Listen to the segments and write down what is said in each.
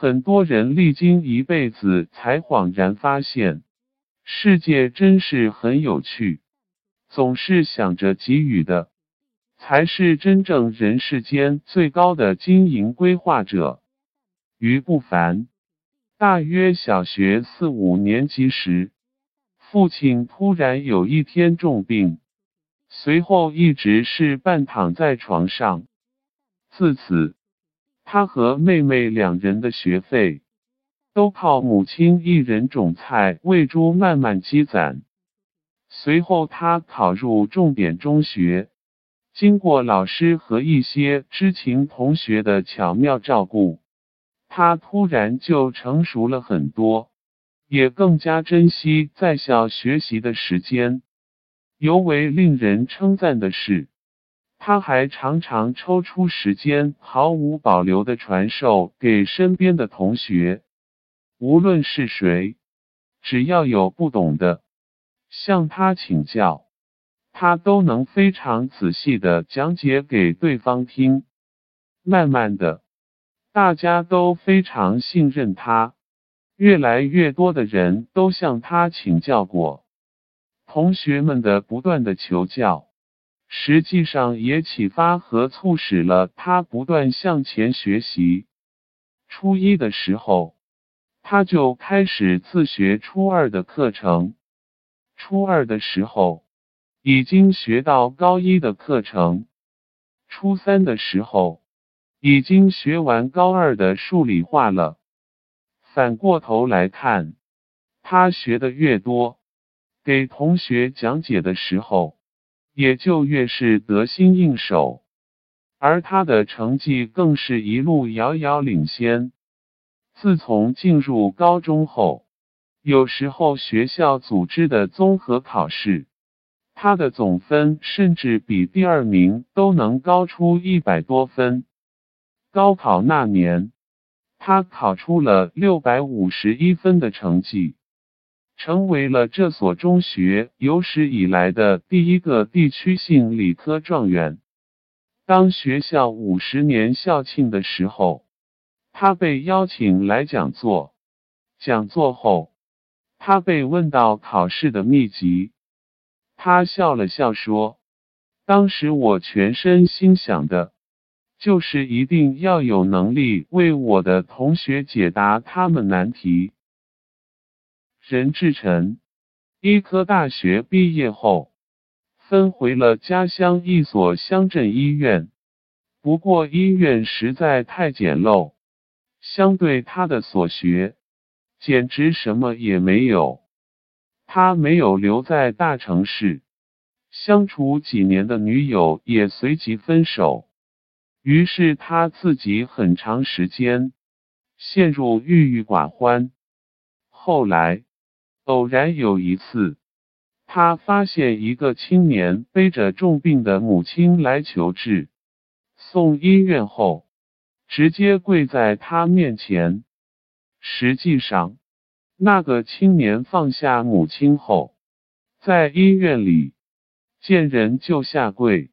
很多人历经一辈子才恍然发现，世界真是很有趣。总是想着给予的，才是真正人世间最高的经营规划者。于不凡，大约小学4、5年级时，父亲突然有一天重病，随后一直是半躺在床上。自此，他和妹妹两人的学费都靠母亲一人种菜喂猪慢慢积攒。随后他考入重点中学，经过老师和一些知情同学的巧妙照顾，他突然就成熟了很多，也更加珍惜在校学习的时间。尤为令人称赞的是，他还常常抽出时间毫无保留地传授给身边的同学，无论是谁，只要有不懂的，向他请教，他都能非常仔细地讲解给对方听。慢慢的，大家都非常信任他，越来越多的人都向他请教过。同学们的不断的求教，实际上也启发和促使了他不断向前学习。初一的时候，他就开始自学初二的课程。初二的时候，已经学到高一的课程。初三的时候，已经学完高二的数理化了。反过头来看，他学的越多，给同学讲解的时候，也就越是得心应手。而他的成绩更是一路遥遥领先。自从进入高中后，有时候学校组织的综合考试，他的总分甚至比第二名都能高出100多分。高考那年，他考出了651分的成绩，成为了这所中学有史以来的第一个地区性理科状元。当学校50年校庆的时候，他被邀请来讲座。讲座后，他被问到考试的秘籍，他笑了笑说，当时我全身心想的，就是一定要有能力为我的同学解答他们难题。任志晨，医科大学毕业后，分回了家乡一所乡镇医院，不过医院实在太简陋，相对他的所学，简直什么也没有。他没有留在大城市，相处几年的女友也随即分手，于是他自己很长时间陷入郁郁寡欢。后来，偶然有一次，他发现一个青年背着重病的母亲来求治，送医院后，直接跪在他面前。实际上，那个青年放下母亲后，在医院里见人就下跪，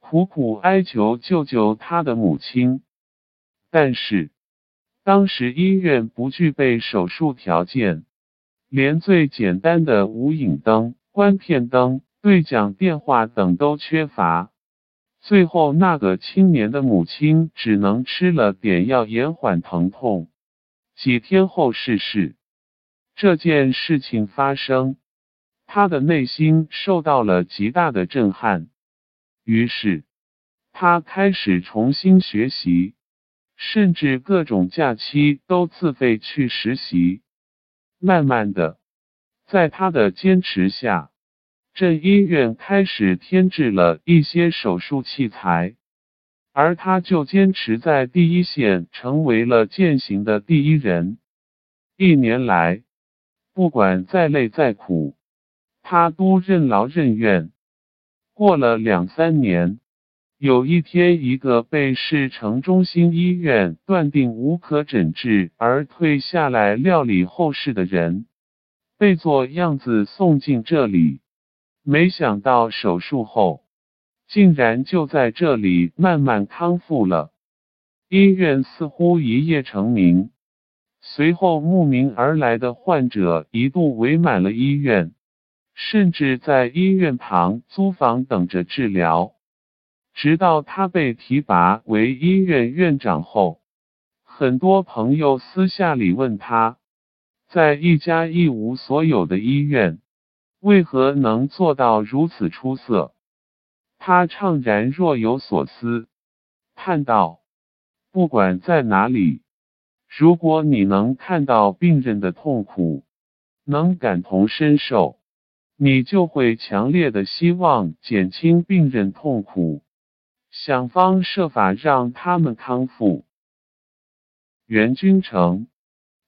苦苦哀求救救他的母亲。但是当时医院不具备手术条件，连最简单的无影灯、关片灯、对讲电话等都缺乏。最后那个青年的母亲只能吃了点药延缓疼痛，几天后逝世。这件事情发生，他的内心受到了极大的震撼，于是他开始重新学习，甚至各种假期都自费去实习。慢慢的，在他的坚持下，镇医院开始添置了一些手术器材，而他就坚持在第一线，成为了践行的第一人。1年来，不管再累再苦，他都任劳任怨。过了2、3年，有一天，一个被市城中心医院断定无可诊治而退下来料理后事的人，被做样子送进这里，没想到手术后，竟然就在这里慢慢康复了。医院似乎一夜成名，随后慕名而来的患者一度围满了医院，甚至在医院旁租房等着治疗。直到他被提拔为医院院长后，很多朋友私下里问他，在一家一无所有的医院，为何能做到如此出色？他怅然若有所思，叹道：不管在哪里，如果你能看到病人的痛苦，能感同身受，你就会强烈的希望减轻病人痛苦，想方设法让他们康复。袁君成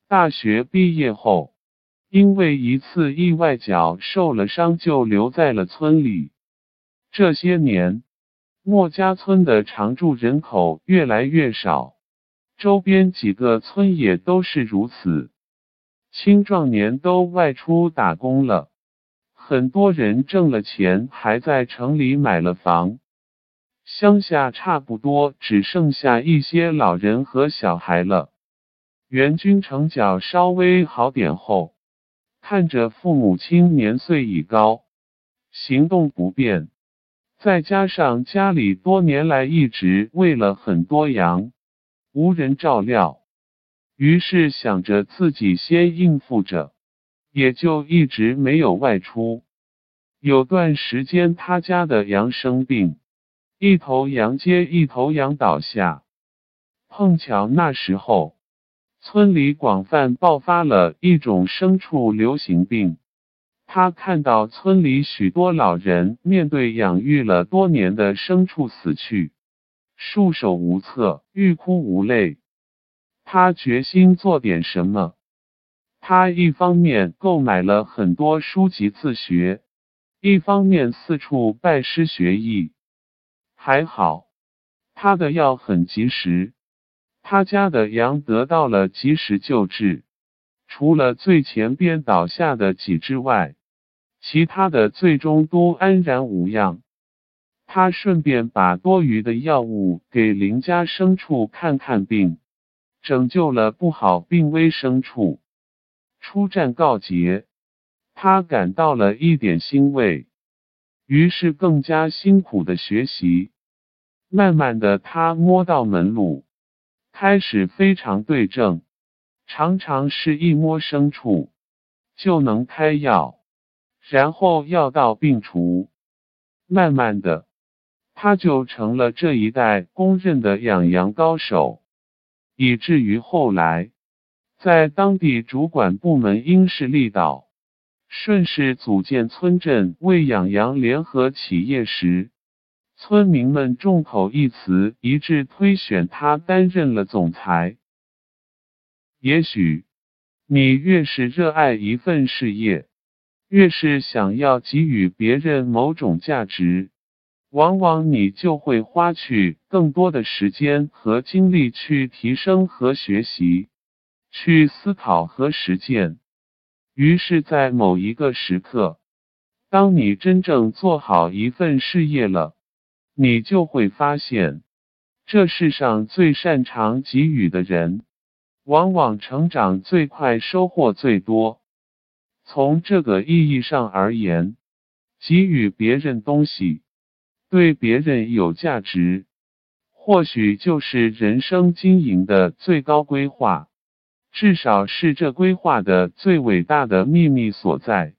大学毕业后，因为一次意外脚受了伤就留在了村里。这些年，莫家村的常住人口越来越少，周边几个村也都是如此。青壮年都外出打工了，很多人挣了钱还在城里买了房，乡下差不多只剩下一些老人和小孩了。袁君成脚稍微好点后，看着父母亲年岁已高，行动不便，再加上家里多年来一直喂了很多羊，无人照料，于是想着自己先应付着，也就一直没有外出。有段时间他家的羊生病，一头羊接一头羊倒下。碰巧那时候，村里广泛爆发了一种牲畜流行病。他看到村里许多老人面对养育了多年的牲畜死去，束手无策，欲哭无泪。他决心做点什么。他一方面购买了很多书籍自学，一方面四处拜师学艺。还好，他的药很及时，他家的羊得到了及时救治，除了最前边倒下的几只外，其他的最终都安然无恙。他顺便把多余的药物给邻家牲畜看看病，拯救了不好病危牲畜。出战告捷，他感到了一点欣慰，于是更加辛苦的学习。慢慢的，他摸到门路，开始非常对症，常常是一摸牲畜就能开药，然后药到病除。慢慢的，他就成了这一代公认的养羊高手，以至于后来，在当地主管部门因势利导，顺势组建村镇为养羊联合企业时，村民们众口一词，一致推选他担任了总裁。也许，你越是热爱一份事业，越是想要给予别人某种价值，往往你就会花去更多的时间和精力去提升和学习，去思考和实践。于是在某一个时刻，当你真正做好一份事业了，你就会发现，这世上最擅长给予的人，往往成长最快，收获最多。从这个意义上而言，给予别人东西，对别人有价值，或许就是人生经营的最高规划，至少是这规划的最伟大的秘密所在。